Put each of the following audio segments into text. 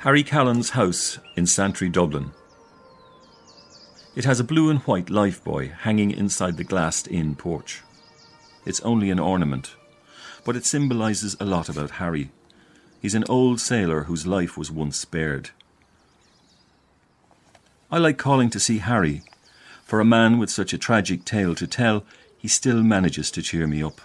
Harry Callan's house in Santry, Dublin. It has a blue and white lifebuoy hanging inside the glassed-in porch. It's only an ornament, but it symbolises a lot about Harry. He's an old sailor whose life was once spared. I like calling to see Harry. For a man with such a tragic tale to tell, he still manages to cheer me up.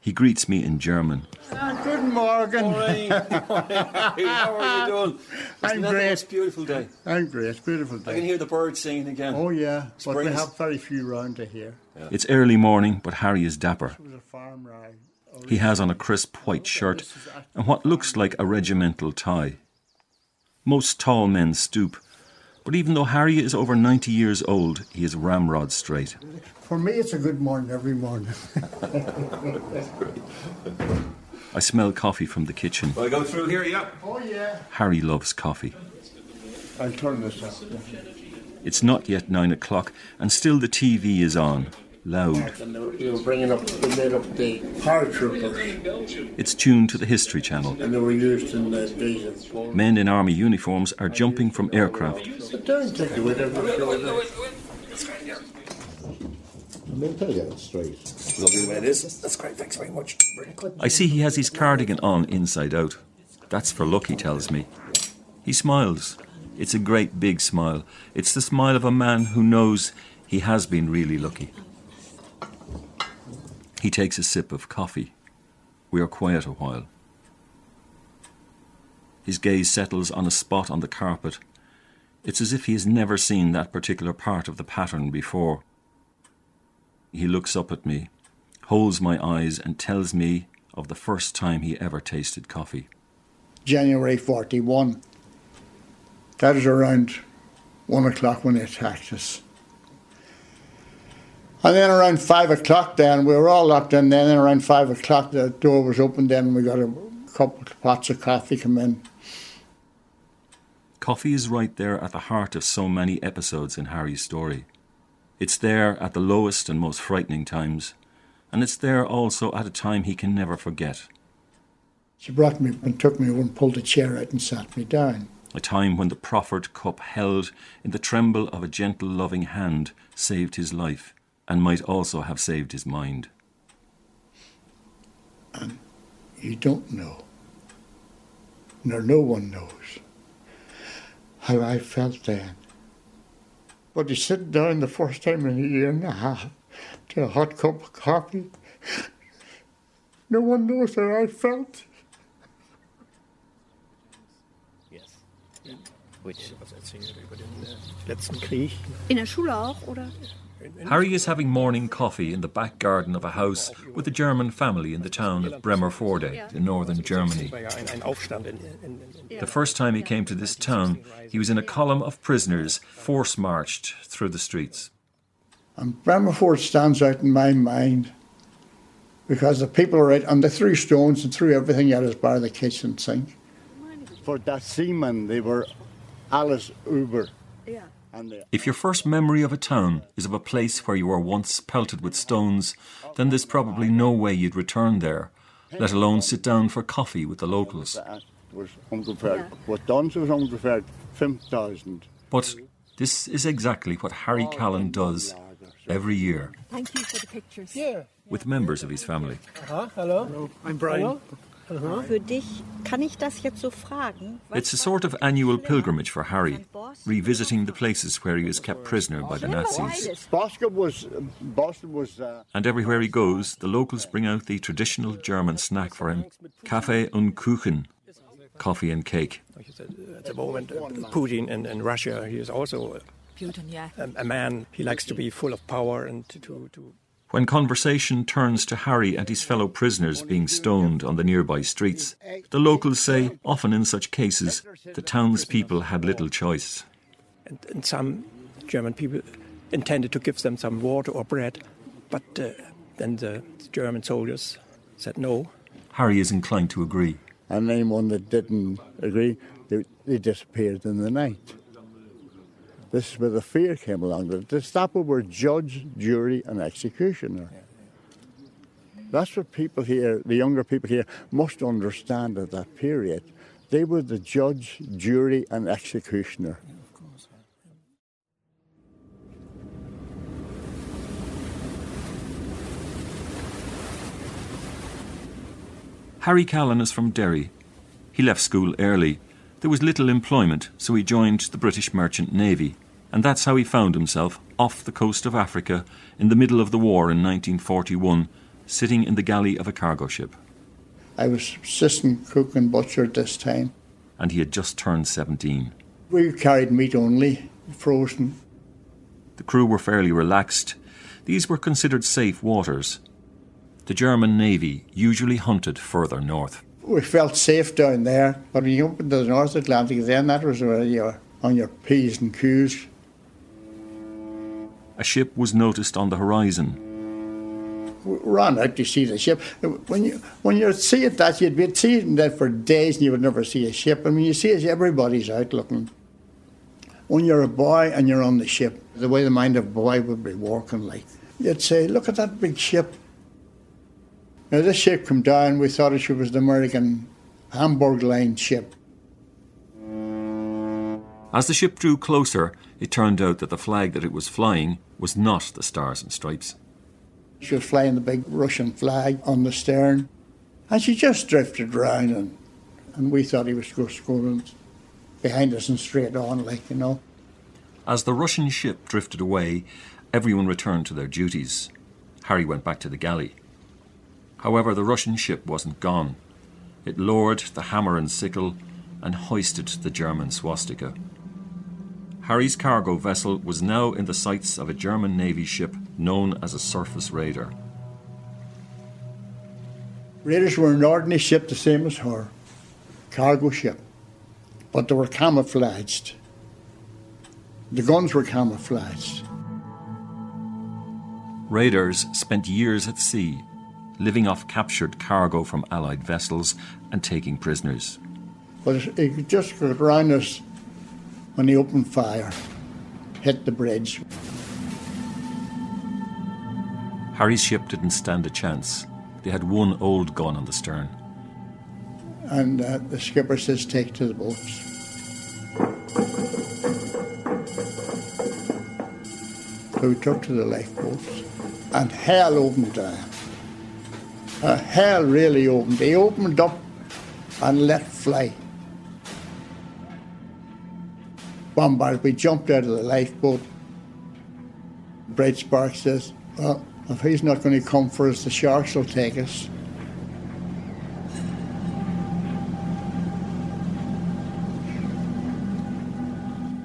He greets me in German. Good morning. Morning. How are you doing? I'm great. It's a beautiful day. I'm great. Beautiful day. I can hear the birds singing again. Oh, yeah. Spring, but we have very few round to hear. Yeah. It's early morning, but Harry is dapper. He has on a crisp white shirt and what looks like a regimental tie. Most tall men stoop, but even though Harry is over 90 years old, he is ramrod straight. For me, it's a good morning every morning. I smell coffee from the kitchen. Well, I go through here, yeah. Oh, yeah. Harry loves coffee. I'll turn this up. Yeah. It's not yet 9 o'clock, and still the TV is on. Loud. They were bringing up, they made up the paratroopers. It's tuned to the History Channel. And they were used in the days of men in army uniforms are jumping from aircraft. But don't take it with them. And they'll tell you that's straight. Lovely the way it is. That's great, thanks very much. I see he has his cardigan on inside out. That's for luck, he tells me. He smiles. It's a great big smile. It's the smile of a man who knows he has been really lucky. He takes a sip of coffee. We are quiet a while. His gaze settles on a spot on the carpet. It's as if he has never seen that particular part of the pattern before. He looks up at me, holds my eyes, and tells me of the first time he ever tasted coffee. January 41. That is around 1 o'clock when they attacked us. And then around 5 o'clock then, we were all locked in then, and around 5 o'clock the door was opened then and we got a couple of pots of coffee come in. Coffee is right there at the heart of so many episodes in Harry's story. It's there at the lowest and most frightening times, and it's there also at a time he can never forget. She brought me and took me over and pulled a chair out and sat me down. A time when the proffered cup held in the tremble of a gentle, loving hand saved his life. And might also have saved his mind. And you don't know, nor no one knows, how I felt then. But you sit down the first time in a year and a half to a hot cup of coffee, no one knows how I felt. Yes. Which? Letzten Krieg. In der Schule auch, oder? Harry is having morning coffee in the back garden of a house with a German family in the town of Bremervörde in northern Germany. The first time he came to this town, he was in a column of prisoners, force-marched through the streets. And Bremervörde stands out in my mind because the people are out and they threw stones and threw everything at us bar the kitchen sink. For that seaman, they were alles Uber. If your first memory of a town is of a place where you were once pelted with stones, then there's probably no way you'd return there, let alone sit down for coffee with the locals. But this is exactly what Harry Callan does every year. Thank you for the pictures. With members of his family. Hello. I'm Brian. Hello. It's a sort of annual pilgrimage for Harry, revisiting the places where he was kept prisoner by the Nazis. And everywhere he goes, the locals bring out the traditional German snack for him, Kaffee und Kuchen, coffee and cake. At the moment, Putin and Russia, he is also a man. He likes to be full of power and to When conversation turns to Harry and his fellow prisoners being stoned on the nearby streets, the locals say, often in such cases, the townspeople had little choice. And some German people intended to give them some water or bread, but then the German soldiers said no. Harry is inclined to agree. And anyone that didn't agree, they disappeared in the night. This is where the fear came along. The Gestapo were judge, jury and executioner. That's what people here, the younger people here, must understand at that period. They were the judge, jury and executioner. Yeah, of course. Harry Callan is from Derry. He left school early. There was little employment, so he joined the British Merchant Navy, and that's how he found himself off the coast of Africa in the middle of the war in 1941, sitting in the galley of a cargo ship. I was assistant cook and butcher at this time. And he had just turned 17. We carried meat only, frozen. The crew were fairly relaxed. These were considered safe waters. The German Navy usually hunted further north. We felt safe down there, but when you opened the North Atlantic, then that was where you were on your P's and Q's. A ship was noticed on the horizon. We ran out to see the ship. When you'd see it, that you'd be seeing that for days and you would never see a ship. And when you see it, everybody's out looking. When you're a boy and you're on the ship, the way the mind of a boy would be walking like, you'd say, look at that big ship. Now this ship came down, we thought it was the American Hamburg Line ship. As the ship drew closer, it turned out that the flag that it was flying was not the Stars and Stripes. She was flying the big Russian flag on the stern, and she just drifted round, and we thought he was just going behind us and straight on, like, you know. As the Russian ship drifted away, everyone returned to their duties. Harry went back to the galley. However, the Russian ship wasn't gone. It lowered the hammer and sickle and hoisted the German swastika. Harry's cargo vessel was now in the sights of a German Navy ship known as a surface raider. Raiders were an ordinary ship, the same as her, cargo ship, but they were camouflaged. The guns were camouflaged. Raiders spent years at sea, living off captured cargo from Allied vessels and taking prisoners. But he just got round us when he opened fire, hit the bridge. Harry's ship didn't stand a chance. They had one old gun on the stern. And the skipper says, take to the boats. So we took to the lifeboats, and hell opened down. Hell really opened. He opened up and let fly. Bombarded, we jumped out of the lifeboat. Bright Spark says, well, if he's not going to come for us, the sharks will take us.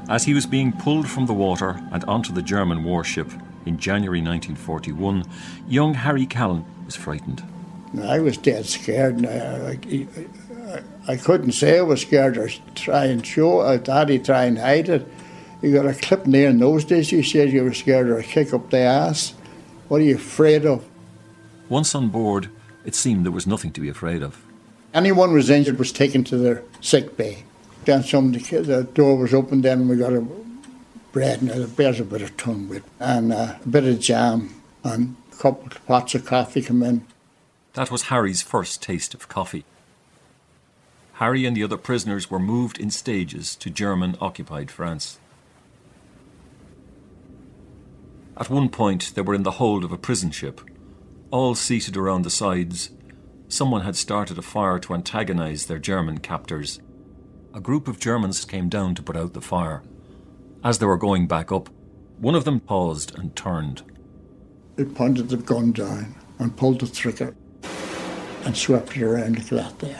As he was being pulled from the water and onto the German warship in January 1941, young Harry Callan was frightened. I was dead scared. And I couldn't say I was scared or try and show it. I'd had to try and hide it. You got a clip in there in those days, you said you were scared or a kick up the ass. What are you afraid of? Once on board, it seemed there was nothing to be afraid of. Anyone was injured was taken to their sick bay. Then the door was opened, then we got a bread, and it bears a bit of tongue with, and a bit of jam, and a couple of pots of coffee come in. That was Harry's first taste of coffee. Harry and the other prisoners were moved in stages to German-occupied France. At one point, they were in the hold of a prison ship, all seated around the sides. Someone had started a fire to antagonise their German captors. A group of Germans came down to put out the fire. As they were going back up, one of them paused and turned. He pointed the gun down and pulled the trigger and swept it around like that there.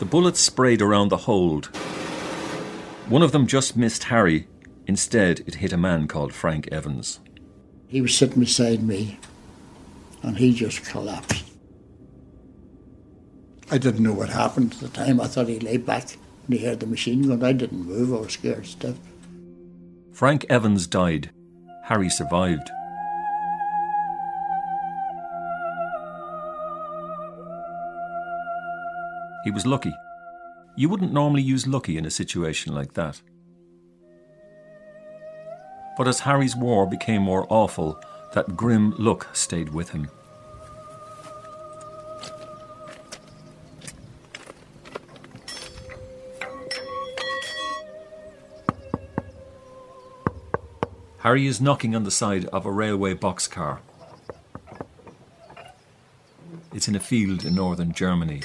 The bullets sprayed around the hold. One of them just missed Harry. Instead, it hit a man called Frank Evans. He was sitting beside me, and he just collapsed. I didn't know what happened at the time. I thought he lay back, and he heard the machine gun. I didn't move. I was scared stiff. Frank Evans died. Harry survived. He was lucky. You wouldn't normally use lucky in a situation like that. But as Harry's war became more awful, that grim look stayed with him. Harry is knocking on the side of a railway boxcar. It's in a field in northern Germany.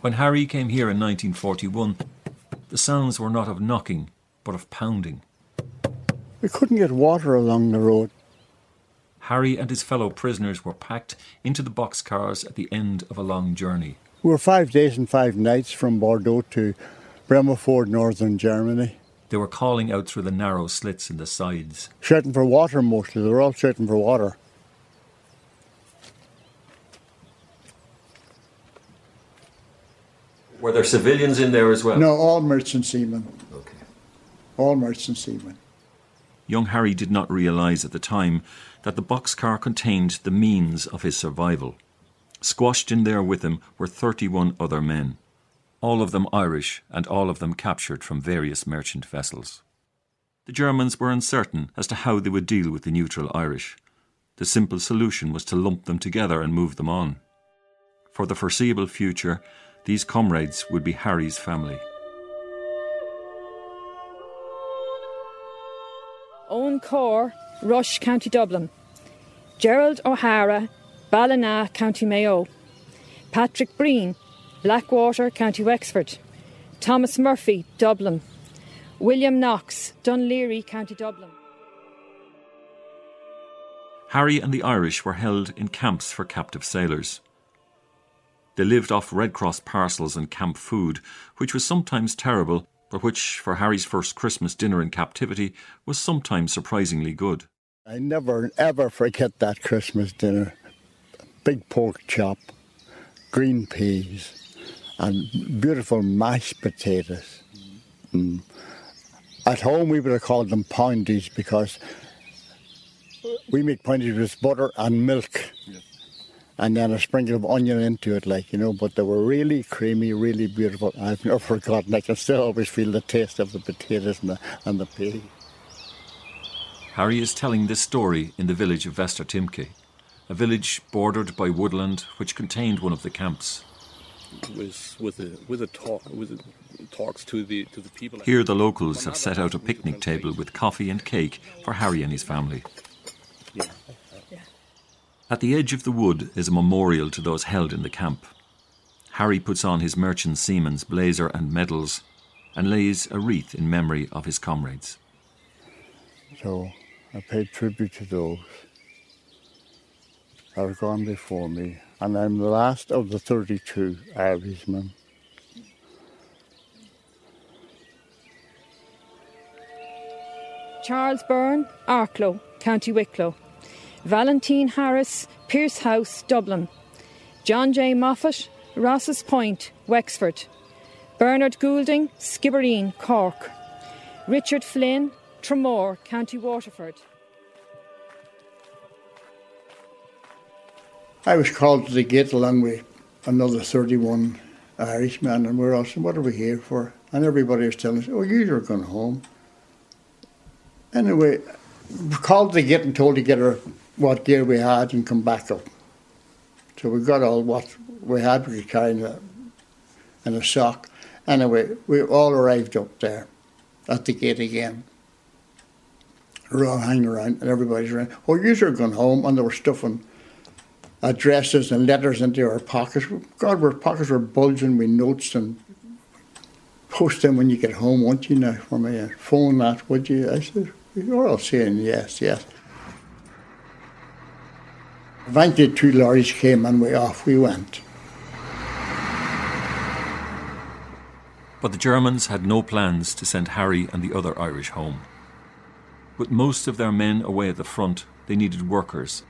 When Harry came here in 1941, the sounds were not of knocking, but of pounding. We couldn't get water along the road. Harry and his fellow prisoners were packed into the boxcars at the end of a long journey. We were 5 days and 5 nights from Bordeaux to Bremervörde, northern Germany. They were calling out through the narrow slits in the sides. Shouting for water mostly, they were all shouting for water. Were there civilians in there as well? No, all merchant seamen. Okay. All merchant seamen. Young Harry did not realise at the time that the boxcar contained the means of his survival. Squashed in there with him were 31 other men, all of them Irish and all of them captured from various merchant vessels. The Germans were uncertain as to how they would deal with the neutral Irish. The simple solution was to lump them together and move them on. For the foreseeable future, these comrades would be Harry's family. Owen Corr, Rush, County Dublin. Gerald O'Hara, Ballina, County Mayo. Patrick Breen, Blackwater, County Wexford. Thomas Murphy, Dublin. William Knox, Dunleary, County Dublin. Harry and the Irish were held in camps for captive sailors. They lived off Red Cross parcels and camp food, which was sometimes terrible, but which, for Harry's first Christmas dinner in captivity, was sometimes surprisingly good. I never, ever forget that Christmas dinner. Big pork chop, green peas, and beautiful mashed potatoes. At home we would have called them poundies because we made poundies with butter and milk. Yes. And then a sprinkle of onion into it, like, you know, but they were really creamy, really beautiful. I've never forgotten. I can still always feel the taste of the potatoes and the pea. Harry is telling this story in the village of Vestertimke, a village bordered by woodland which contained one of the camps. It was with talks to the people. Here the locals have set out a picnic table with coffee and cake for Harry and his family. Yeah. At the edge of the wood is a memorial to those held in the camp. Harry puts on his merchant seaman's blazer and medals and lays a wreath in memory of his comrades. So I paid tribute to those that are gone before me, and I'm the last of the 32 Irishmen. Charles Byrne, Arklow, County Wicklow. Valentine Harris, Pierce House, Dublin. John J. Moffat, Ross's Point, Wexford. Bernard Goulding, Skibbereen, Cork. Richard Flynn, Tremore, County Waterford. I was called to the gate along with another 31 Irishmen, and we were all saying, what are we here for? And everybody was telling us, oh, you're going home. Anyway, we were called to the gate and told to get her what gear we had and come back up. So we got all what we had, we could carry in a sock. Anyway, we all arrived up there at the gate again. We were all hanging around and everybody's around. Oh, yous are going home, and they were stuffing addresses and letters into our pockets. God, our pockets were bulging with notes, and post them when you get home, won't you now, for me? And phone that, would you? I said, you're all saying yes, yes. Eventually 2 lorries came and off we went. But the Germans had no plans to send Harry and the other Irish home. With most of their men away at the front, they needed workers.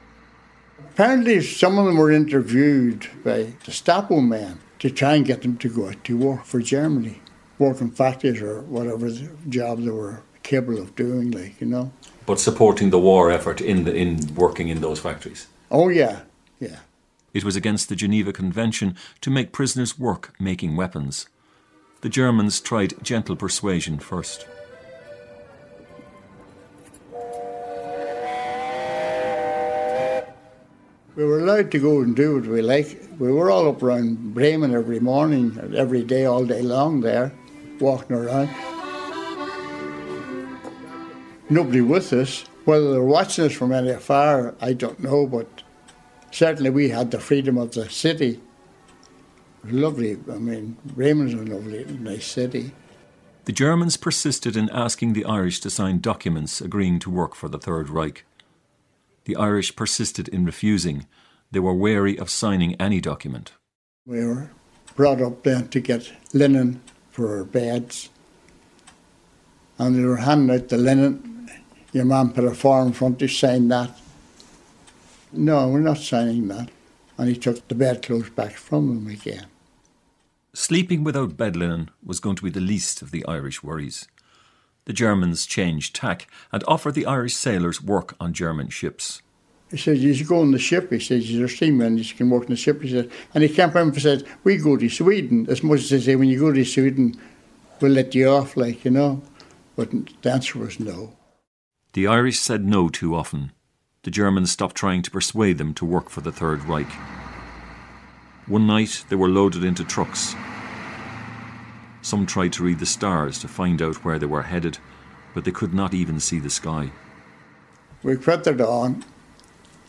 Apparently some of them were interviewed by Gestapo men to try and get them to go out to work for Germany, work in factories or whatever job they were capable of doing, like, you know. But supporting the war effort in working in those factories? Oh, yeah, yeah. It was against the Geneva Convention to make prisoners work making weapons. The Germans tried gentle persuasion first. We were allowed to go and do what we liked. We were all up around Bremen every morning, every day, all day long there, walking around. nobody with us. Whether they were watching us from any afar, I don't know, but certainly we had the freedom of the city. It was lovely. I mean, Bremen's a lovely, nice city. The Germans persisted in asking the Irish to sign documents agreeing to work for the Third Reich. The Irish persisted in refusing. They were wary of signing any document. We were brought up then to get linen for our beds. And they were handing out the linen. Your man put a form in front, you sign that. No, we're not signing that. And he took the bedclothes back from them again. Sleeping without bed linen was going to be the least of the Irish worries. The Germans changed tack and offered the Irish sailors work on German ships. He says, you should go on the ship. He says, you're a seaman, you can work on the ship. He said, and he kept emphasising, we go to Sweden. As much as they say, when you go to Sweden, we'll let you off, like, you know. But the answer was no. The Irish said no too often. The Germans stopped trying to persuade them to work for the Third Reich. One night, they were loaded into trucks. Some tried to read the stars to find out where they were headed, but they could not even see the sky. We crept it on,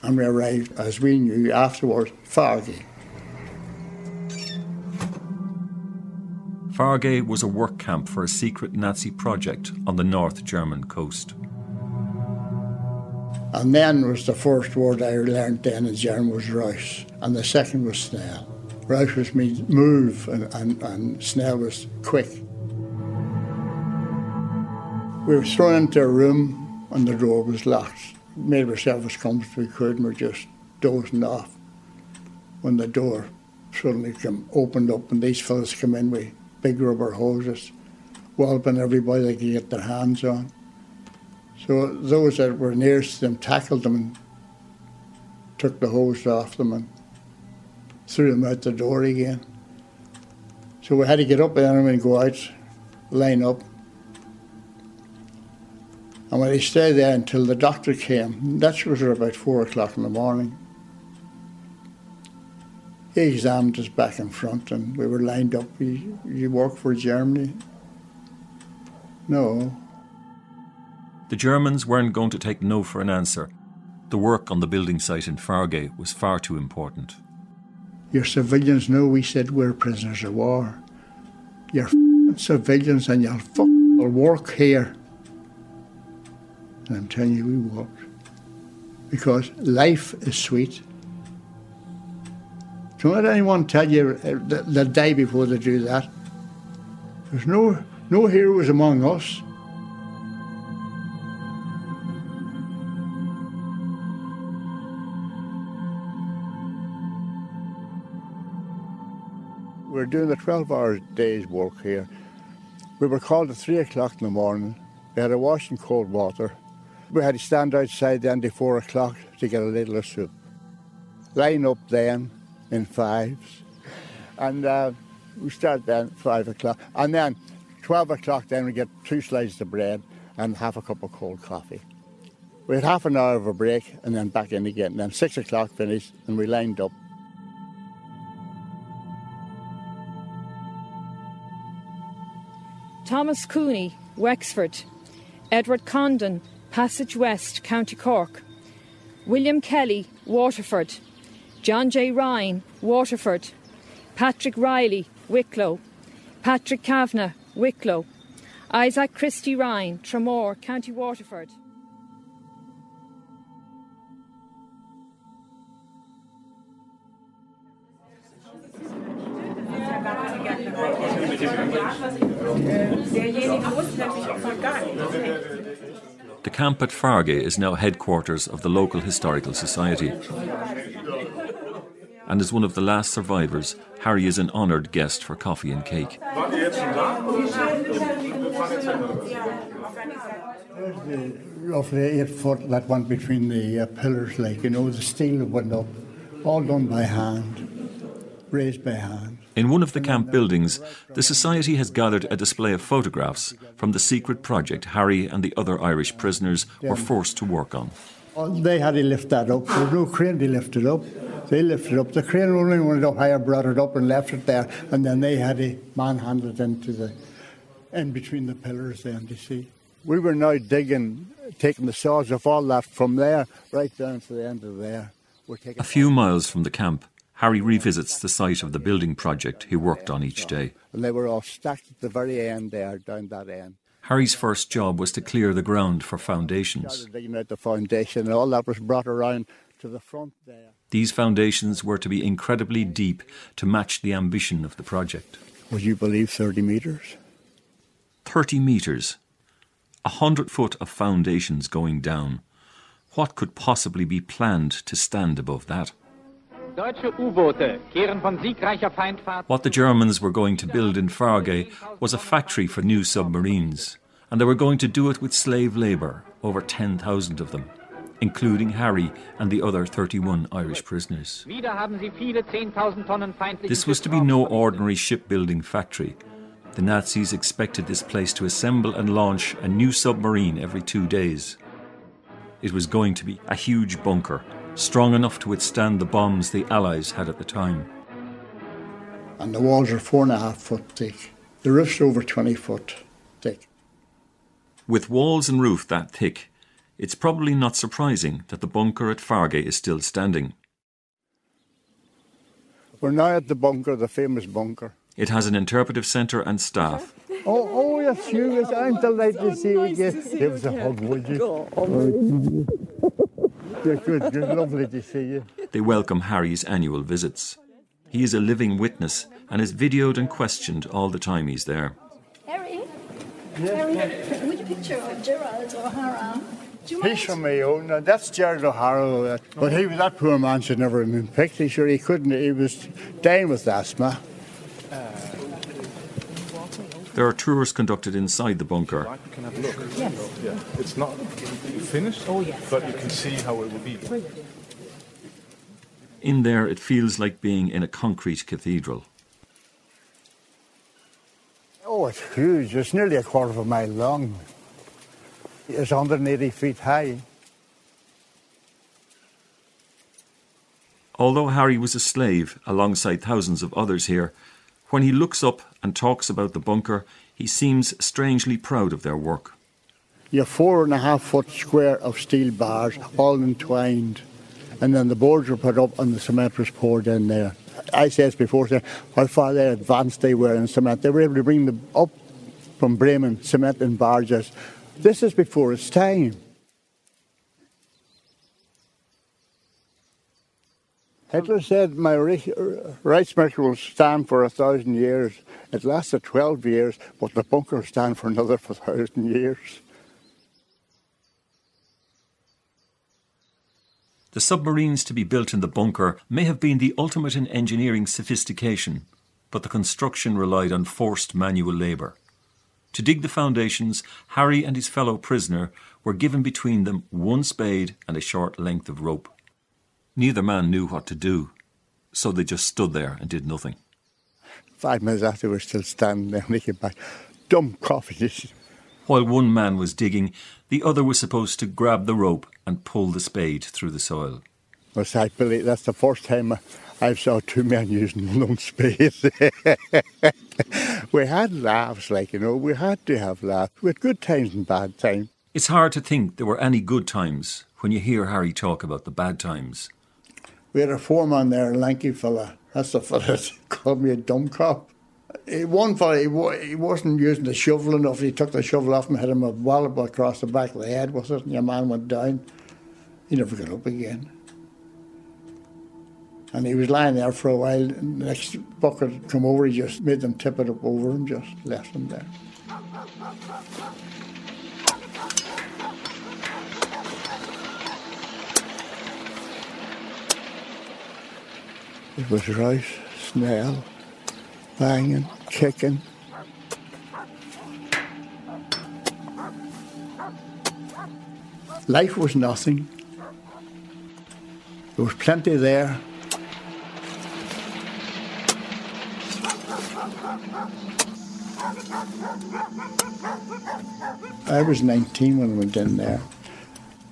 and we arrived, as we knew afterwards, Farge. Farge was a work camp for a secret Nazi project on the North German coast. And then was the first word I learned then in German was Raus, and the second was Snell. Raus was mean move, and Snell was quick. We were thrown into a room, and the door was locked. Made ourselves as comfortable as we could, and we were just dozing off. When the door suddenly opened up, and these fellas came in with big rubber hoses, walloping everybody they could get their hands on. So those that were nearest them tackled them and took the hose off them and threw them out the door again. So we had to get up there and go out, line up. And we stayed there until the doctor came. That was about 4 o'clock in the morning. He examined us back and front and we were lined up. You work for Germany? No. The Germans weren't going to take no for an answer. The work on the building site in Farge was far too important. Your civilians know we said we're prisoners of war. You're f***ing civilians and you'll f***ing work here. And I'm telling you, we worked. Because life is sweet. Don't let anyone tell you they'll die before they do that. There's no heroes among us. We were doing the 12-hour day's work here. We were called at 3 o'clock in the morning. We had a wash in cold water. We had to stand outside then till 4 o'clock to get a little of soup. Line up then in fives. And we start then at 5 o'clock. And then 12 o'clock then we get 2 slices of bread and half a cup of cold coffee. We had half an hour of a break and then back in again. And then 6 o'clock finished and we lined up. Thomas Cooney, Wexford. Edward Condon, Passage West, County Cork. William Kelly, Waterford. John J. Ryan, Waterford. Patrick Riley, Wicklow. Patrick Kavanagh, Wicklow. Isaac Christie Ryan, Tremore, County Waterford. The camp at Farge is now headquarters of the local historical society. And as one of the last survivors, Harry is an honoured guest for coffee and cake. Roughly 8 foot that went between the pillars, like, you know, the steel went up, all done by hand, raised by hand. In one of the camp buildings, the Society has gathered a display of photographs from the secret project Harry and the other Irish prisoners were forced to work on. They had to lift that up. There was no crane to lift it up. They lifted it up. The crane only went up higher, brought it up and left it there, and then they had to manhandle it in between the pillars then, you see. we were now digging, taking the sods off all that from there right down to the end of there. A few miles from the camp, Harry revisits the site of the building project he worked on each day. And they were all stacked at the very end there, down that end. Harry's first job was to clear the ground for foundations. Started digging out the foundation, and all that was brought around to the front there. These foundations were to be incredibly deep to match the ambition of the project. Would you believe 30 metres? 30 metres. 100 foot of foundations going down. What could possibly be planned to stand above that? What the Germans were going to build in Farge was a factory for new submarines, and they were going to do it with slave labour, over 10,000 of them, including Harry and the other 31 Irish prisoners. This was to be no ordinary shipbuilding factory. The Nazis expected this place to assemble and launch a new submarine every 2 days. It was going to be a huge bunker, strong enough to withstand the bombs the Allies had at the time. And the walls are 4.5 foot thick. The roof's over 20 foot thick. With walls and roof that thick, it's probably not surprising that the bunker at Farge is still standing. We're now at the bunker, the famous bunker. It has an interpretive centre and staff. Oh, yes, you. I'm delighted to see you again. Give us a hug, would you? You're good. You're lovely to see you. They welcome Harry's annual visits. He is a living witness and is videoed and questioned all the time he's there. Harry? Harry, would you picture Gerald O'Hara? He's from Mayo. Now, that's Gerald O'Hara. But that poor man should never have been picked. He's sure he couldn't. He was dying with asthma. There are tours conducted inside the bunker. If you like, we can have a look. Yes. Yeah. It's not finished, but you can see how it will be. In there, it feels like being in a concrete cathedral. Oh, it's huge. It's nearly a quarter of a mile long. It's 180 feet high. Although Harry was a slave alongside thousands of others here, when he looks up and talks about the bunker, he seems strangely proud of their work. You have 4.5 foot square of steel bars, all entwined, and then the boards were put up and the cement was poured in there. I said before how far they advanced they were in cement. They were able to bring them up from Bremen, cement in barges. This is before its time. Hitler said my Reichsmark will stand for 1,000 years. It lasted 12 years, but the bunker will stand for another 1,000 years. The submarines to be built in the bunker may have been the ultimate in engineering sophistication, but the construction relied on forced manual labour. To dig the foundations, Harry and his fellow prisoner were given between them one spade and a short length of rope. Neither man knew what to do, so they just stood there and did nothing. 5 minutes after, we were still standing there, making back dumb coffees. While one man was digging, the other was supposed to grab the rope and pull the spade through the soil. Well, I believe that's the first time I've saw two men using one spade. We had laughs, we had to have laughs. We had good times and bad times. It's hard to think there were any good times when you hear Harry talk about the bad times. We had a foreman there, a lanky fella. That's the fella that called me a dumb cop. One fella, he wasn't using the shovel enough. He took the shovel off and hit him a wallop across the back of the head, wasn't it? And your man went down. He never got up again. And he was lying there for a while. The next bucket had come over. He just made them tip it up over him, just left him there. It was rice, snail, banging, kicking. Life was nothing. There was plenty there. I was 19 when I went in there.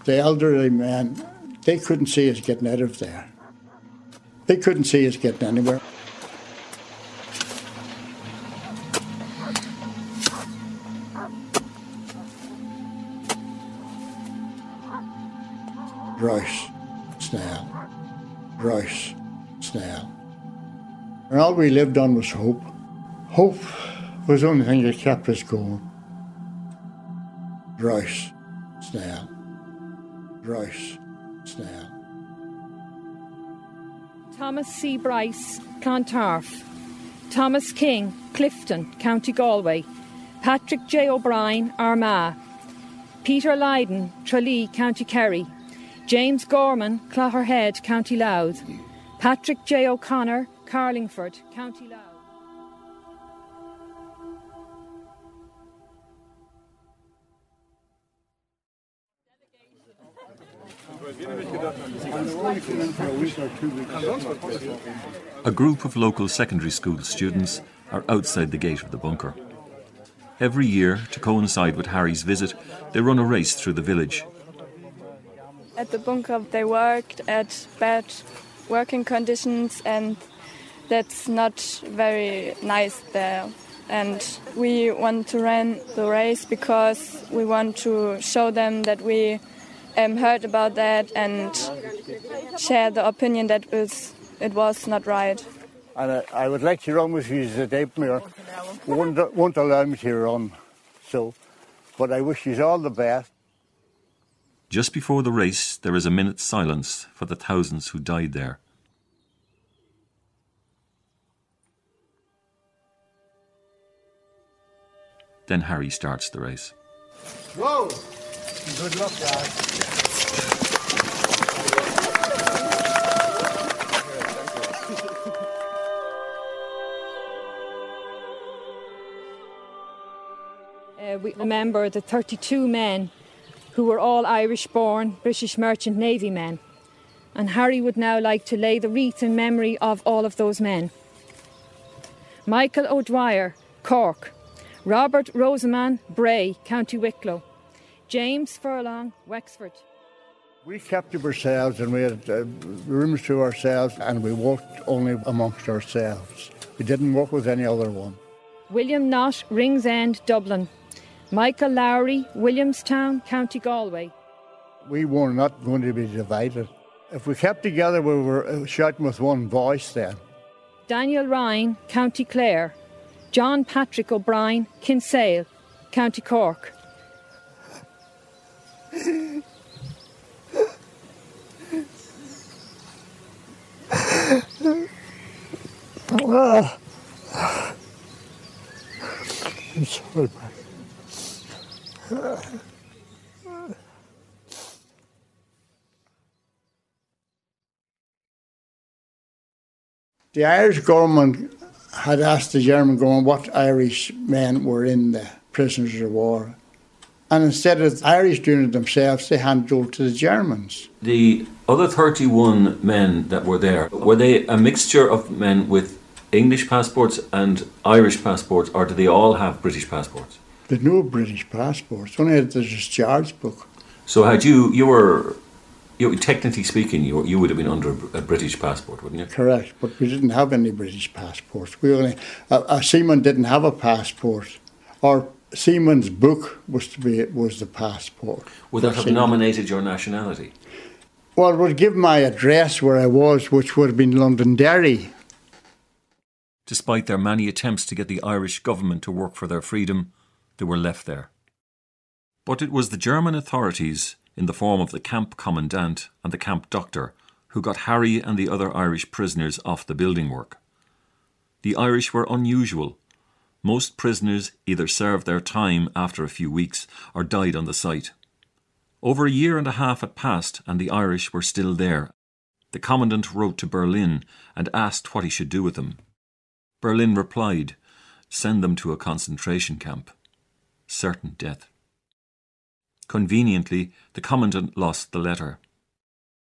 The elderly men, they couldn't see us getting out of there. They couldn't see us getting anywhere. Ross, Snell, Ross, Snell. And all we lived on was hope. Hope was the only thing that kept us going. Ross, Snell, Ross, Snell. Thomas C. Bryce, Clontarf. Thomas King, Clifton, County Galway. Patrick J. O'Brien, Armagh. Peter Lydon, Tralee, County Kerry. James Gorman, Clogherhead, County Louth. Patrick J. O'Connor, Carlingford, County Louth. A group of local secondary school students are outside the gate of the bunker. Every year, to coincide with Harry's visit, they run a race through the village. At the bunker they worked at bad working conditions, and that's not very nice there. And we want to run the race because we want to show them that we heard about that and share the opinion that it was not right. And I would like to run with you today, Mayor. Won't allow me to run, so, but I wish you all the best. Just before the race, there is a minute's silence for the thousands who died there. Then Harry starts the race. Whoa! Good luck, guys. We remember the 32 men who were all Irish-born British Merchant Navy men. And Harry would now like to lay the wreath in memory of all of those men. Michael O'Dwyer, Cork. Robert Roseman, Bray, County Wicklow. James Furlong, Wexford. We kept to ourselves and we had rooms to ourselves, and we walked only amongst ourselves. We didn't walk with any other one. William Knox, Ringsend, Dublin. Michael Lowry, Williamstown, County Galway. We were not going to be divided. If we kept together, we were shouting with one voice then. Daniel Ryan, County Clare. John Patrick O'Brien, Kinsale, County Cork. I'm sorry, man. The Irish government had asked the German government what Irish men were in the prisoners of war. And instead of the Irish doing it themselves, they handed over to the Germans. The other 31 men that were they a mixture of men with English passports and Irish passports, or do they all have British passports? There's no British passports, only the discharge book. So had you were technically speaking, you would have been under a British passport, wouldn't you? Correct, but we didn't have any British passports. We only, a seaman didn't have a passport. Our seaman's book was the passport. Would that have nominated your nationality? Well, it would give my address where I was, which would have been Londonderry. Despite their many attempts to get the Irish government to work for their freedom, they were left there. But it was the German authorities, in the form of the camp commandant and the camp doctor, who got Harry and the other Irish prisoners off the building work. The Irish were unusual. Most prisoners either served their time after a few weeks or died on the site. Over a year and a half had passed and the Irish were still there. The commandant wrote to Berlin and asked what he should do with them. Berlin replied, "Send them to a concentration camp. Certain death." Conveniently, the commandant lost the letter.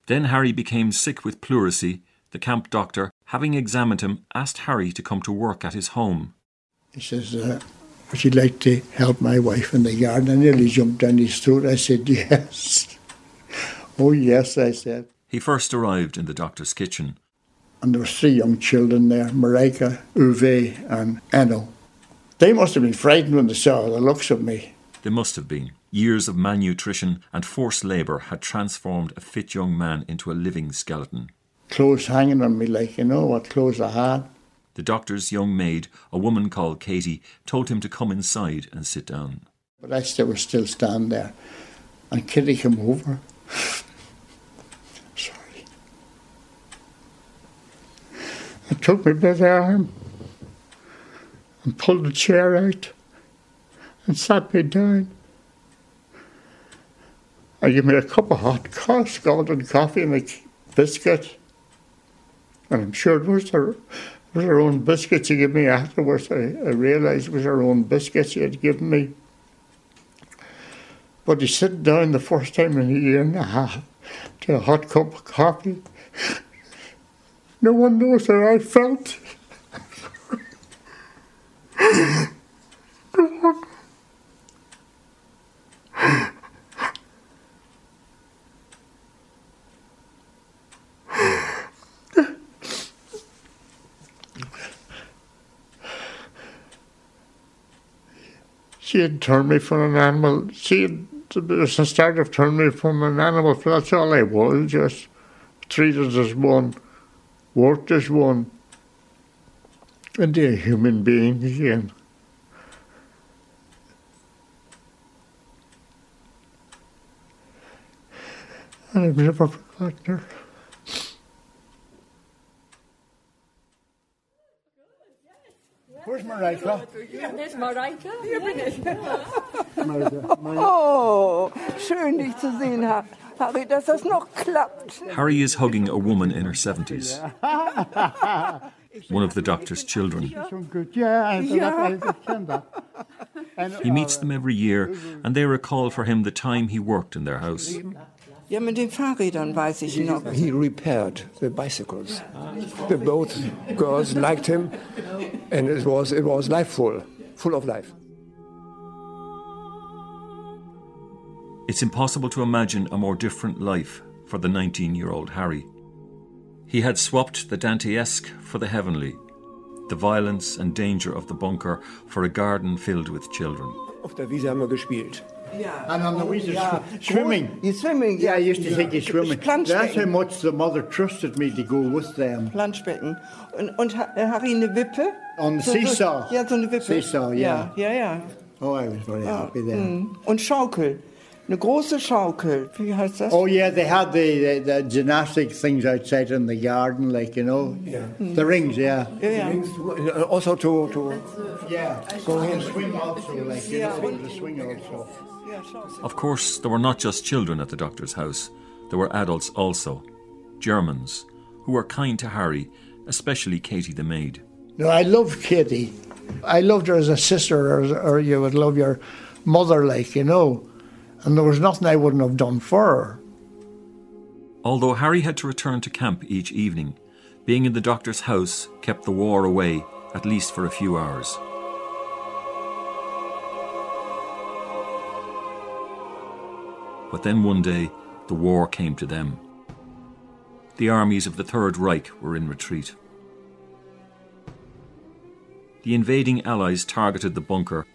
Then Harry became sick with pleurisy. The camp doctor, having examined him, asked Harry to come to work at his home. He says, "Would you like to help my wife in the garden?" I nearly jumped down his throat. I said, "Yes." "Oh, yes," I said. He first arrived in the doctor's kitchen. And there were three young children there, Marika, Uwe and Enno. They must have been frightened when they saw the looks of me. They must have been. Years of malnutrition and forced labour had transformed a fit young man into a living skeleton. Clothes hanging on me, like, you know, what clothes I had. The doctor's young maid, a woman called Katie, told him to come inside and sit down. But I was still standing there, and Kitty came over. Sorry. And took me by the arm and pulled the chair out and sat me down. And gave me a cup of hot scalded coffee and a biscuit. And I'm sure it was her own biscuits she gave me afterwards. I realised it was her own biscuits she had given me. But he sat down the first time in a year and a half to a hot cup of coffee. No one knows how I felt. She had turned me from an animal. She had, it was the start of turning me from an animal, for that's all I was, just treated as one, worked as one, into a human being again. And I've never forgotten her. Where's Marika? Yeah, there's Marika. Oh, schön dich zu sehen, Harry, dass das noch klappt. Harry is hugging a woman in her 70s. One of the doctor's children. He meets them every year, and they recall for him the time he worked in their house. Ja, mit den Fahrrädern weiß ich noch. He repaired the bicycles. The both girls liked him, and it was life full of life. It's impossible to imagine a more different life for the 19-year-old Harry. He had swapped the Dantesque for the heavenly, the violence and danger of the bunker for a garden filled with children. Auf der Wiese haben wir gespielt. Yeah. And on the weasel, yeah. Swimming. You're swimming? Yeah, I used to take you swimming. That's how much the mother trusted me to go with them. Planschbecken. And Harry, eine Wippe? On the seesaw. Yeah, so eine Wippe. Seesaw, yeah. Yeah, yeah. Oh, I was very happy there. And Schaukel. Eine große Schaukel. Wie heißt das? Oh, yeah, they had the gymnastic things outside in the garden, like, you know. Yeah. The rings, yeah. Yeah. The rings, also to go and swing also, like, you know, the swing also. Of course, there were not just children at the doctor's house. There were adults also, Germans, who were kind to Harry, especially Katie the maid. No, I loved Katie. I loved her as a sister, or you would love your mother, like, you know. And there was nothing I wouldn't have done for her. Although Harry had to return to camp each evening, being in the doctor's house kept the war away, at least for a few hours. But then one day, the war came to them. The armies of the Third Reich were in retreat. The invading Allies targeted the bunker.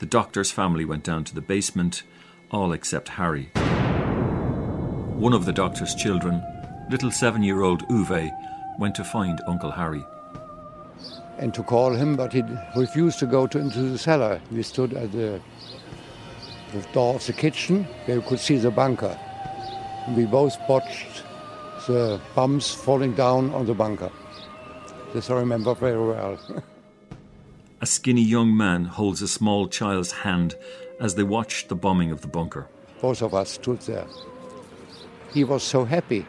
The doctor's family went down to the basement, all except Harry. One of the doctor's children, little 7-year-old Uwe, went to find Uncle Harry. And to call him, but he refused to go into the cellar. We stood at the door of the kitchen, where we could see the bunker. And we both watched the bombs falling down on the bunker. This I remember very well. A skinny young man holds a small child's hand as they watch the bombing of the bunker. Both of us stood there. He was so happy.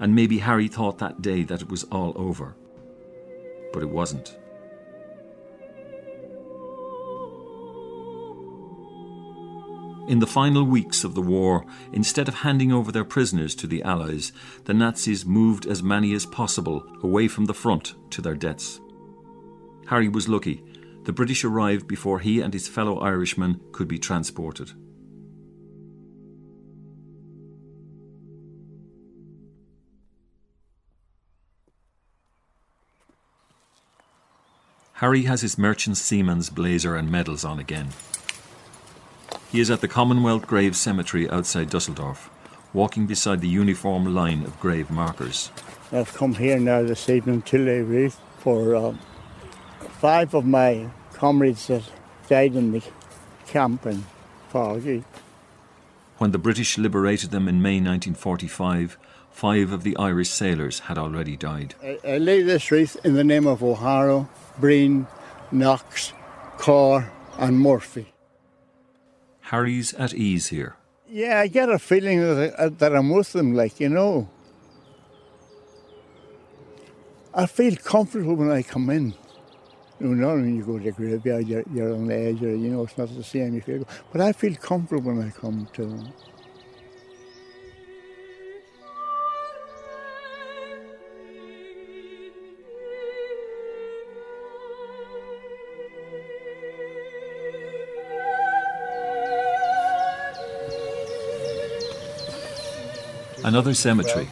And maybe Harry thought that day that it was all over. But it wasn't. In the final weeks of the war, instead of handing over their prisoners to the Allies, the Nazis moved as many as possible away from the front to their deaths. Harry was lucky. The British arrived before he and his fellow Irishmen could be transported. Harry has his merchant seaman's blazer and medals on again. He is at the Commonwealth Grave Cemetery outside Dusseldorf, walking beside the uniform line of grave markers. I've come here now this evening to lay wreath for five of my comrades that died in the camp in Farge. When the British liberated them in May 1945, five of the Irish sailors had already died. I lay this wreath in the name of O'Hara, Breen, Knox, Corr and Murphy. Harry's at ease here. Yeah, I get a feeling that I'm with them, like, you know. I feel comfortable when I come in. You know, when you go to the graveyard, you're on the edge, or, you know, it's not the same. You feel, but I feel comfortable when I come to them. Another cemetery.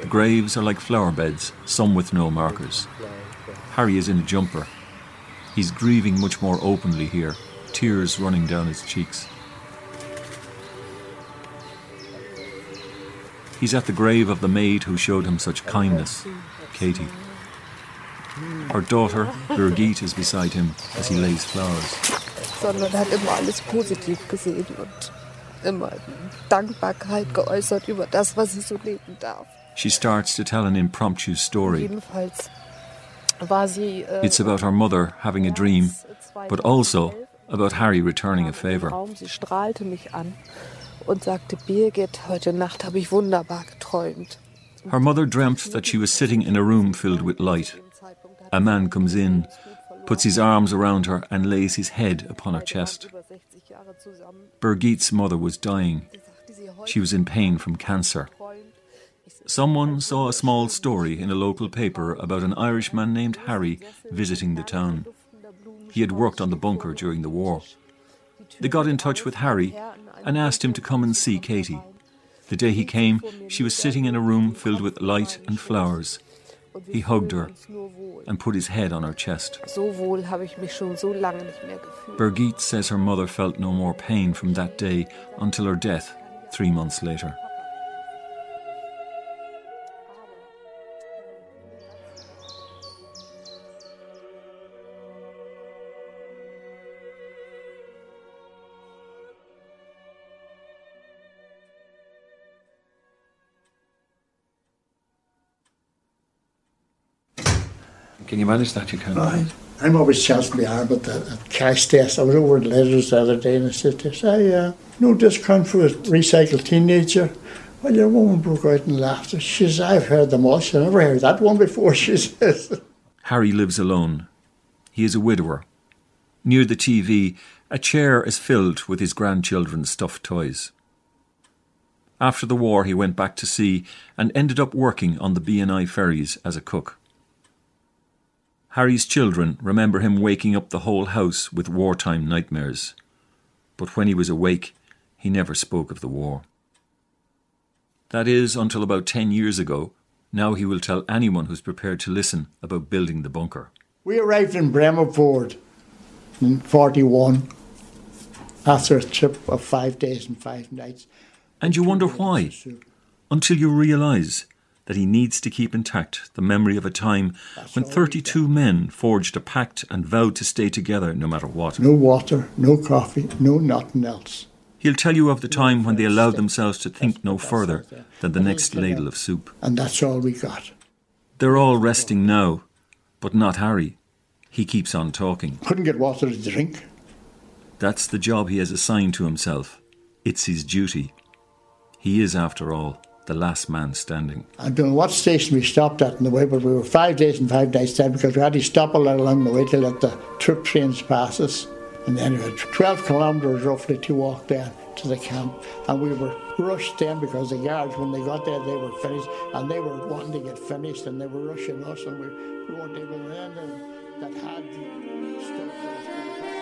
The graves are like flower beds, some with no markers. Harry is in a jumper. He's grieving much more openly here, tears running down his cheeks. He's at the grave of the maid who showed him such kindness, Katie. Her daughter, Birgit, is beside him as he lays flowers. Sondern hat immer alles positiv gesehen und immer Dankbarkeit geäußert über das, was sie so leben darf. She starts to tell an impromptu story. It's about her mother having a dream, but also about Harry returning a favor. Sie strahlte mich an und sagte, Birgit, heute Nacht habe ich wunderbar geträumt. Her mother dreamt that she was sitting in a room filled with light. A man comes in, puts his arms around her and lays his head upon her chest. Birgit's mother was dying. She was in pain from cancer. Someone saw a small story in a local paper about an Irishman named Harry visiting the town. He had worked on the bunker during the war. They got in touch with Harry and asked him to come and see Katie. The day he came, she was sitting in a room filled with light and flowers. He hugged her and put his head on her chest. Birgit says her mother felt no more pain from that day until her death 3 months later. Can you manage that? You can. Right. I'm always chancing my arm at the cash desk. I was over at Letters the other day and I said to her, no discount for a recycled teenager. Well, your woman broke out in laughter. She says, I've heard them all. She never heard that one before, she says. Harry lives alone. He is a widower. Near the TV, a chair is filled with his grandchildren's stuffed toys. After the war, he went back to sea and ended up working on the B&I ferries as a cook. Harry's children remember him waking up the whole house with wartime nightmares. But when he was awake, he never spoke of the war. That is, until about 10 years ago. Now he will tell anyone who's prepared to listen about building the bunker. We arrived in Bremervörde in 1941 after a trip of 5 days and 5 nights. And you wonder why, until you realise that he needs to keep intact the memory of a time when 32 men forged a pact and vowed to stay together no matter what. No water, no coffee, no nothing else. He'll tell you of the time when they allowed themselves to think no further than the next ladle of soup. And that's all we got. They're all resting now, but not Harry. He keeps on talking. Couldn't get water to drink. That's the job he has assigned to himself. It's his duty. He is, after all, the last man standing. I don't know what station we stopped at on the way, but we were 5 days and 5 nights there because we had to stop a lot along the way to let the troop trains pass us. And then we had 12 kilometres roughly to walk down to the camp. And we were rushed then because the guards, when they got there, they were finished and they were wanting to get finished and they were rushing us and we weren't able to end it. That had stuff that was going to happen.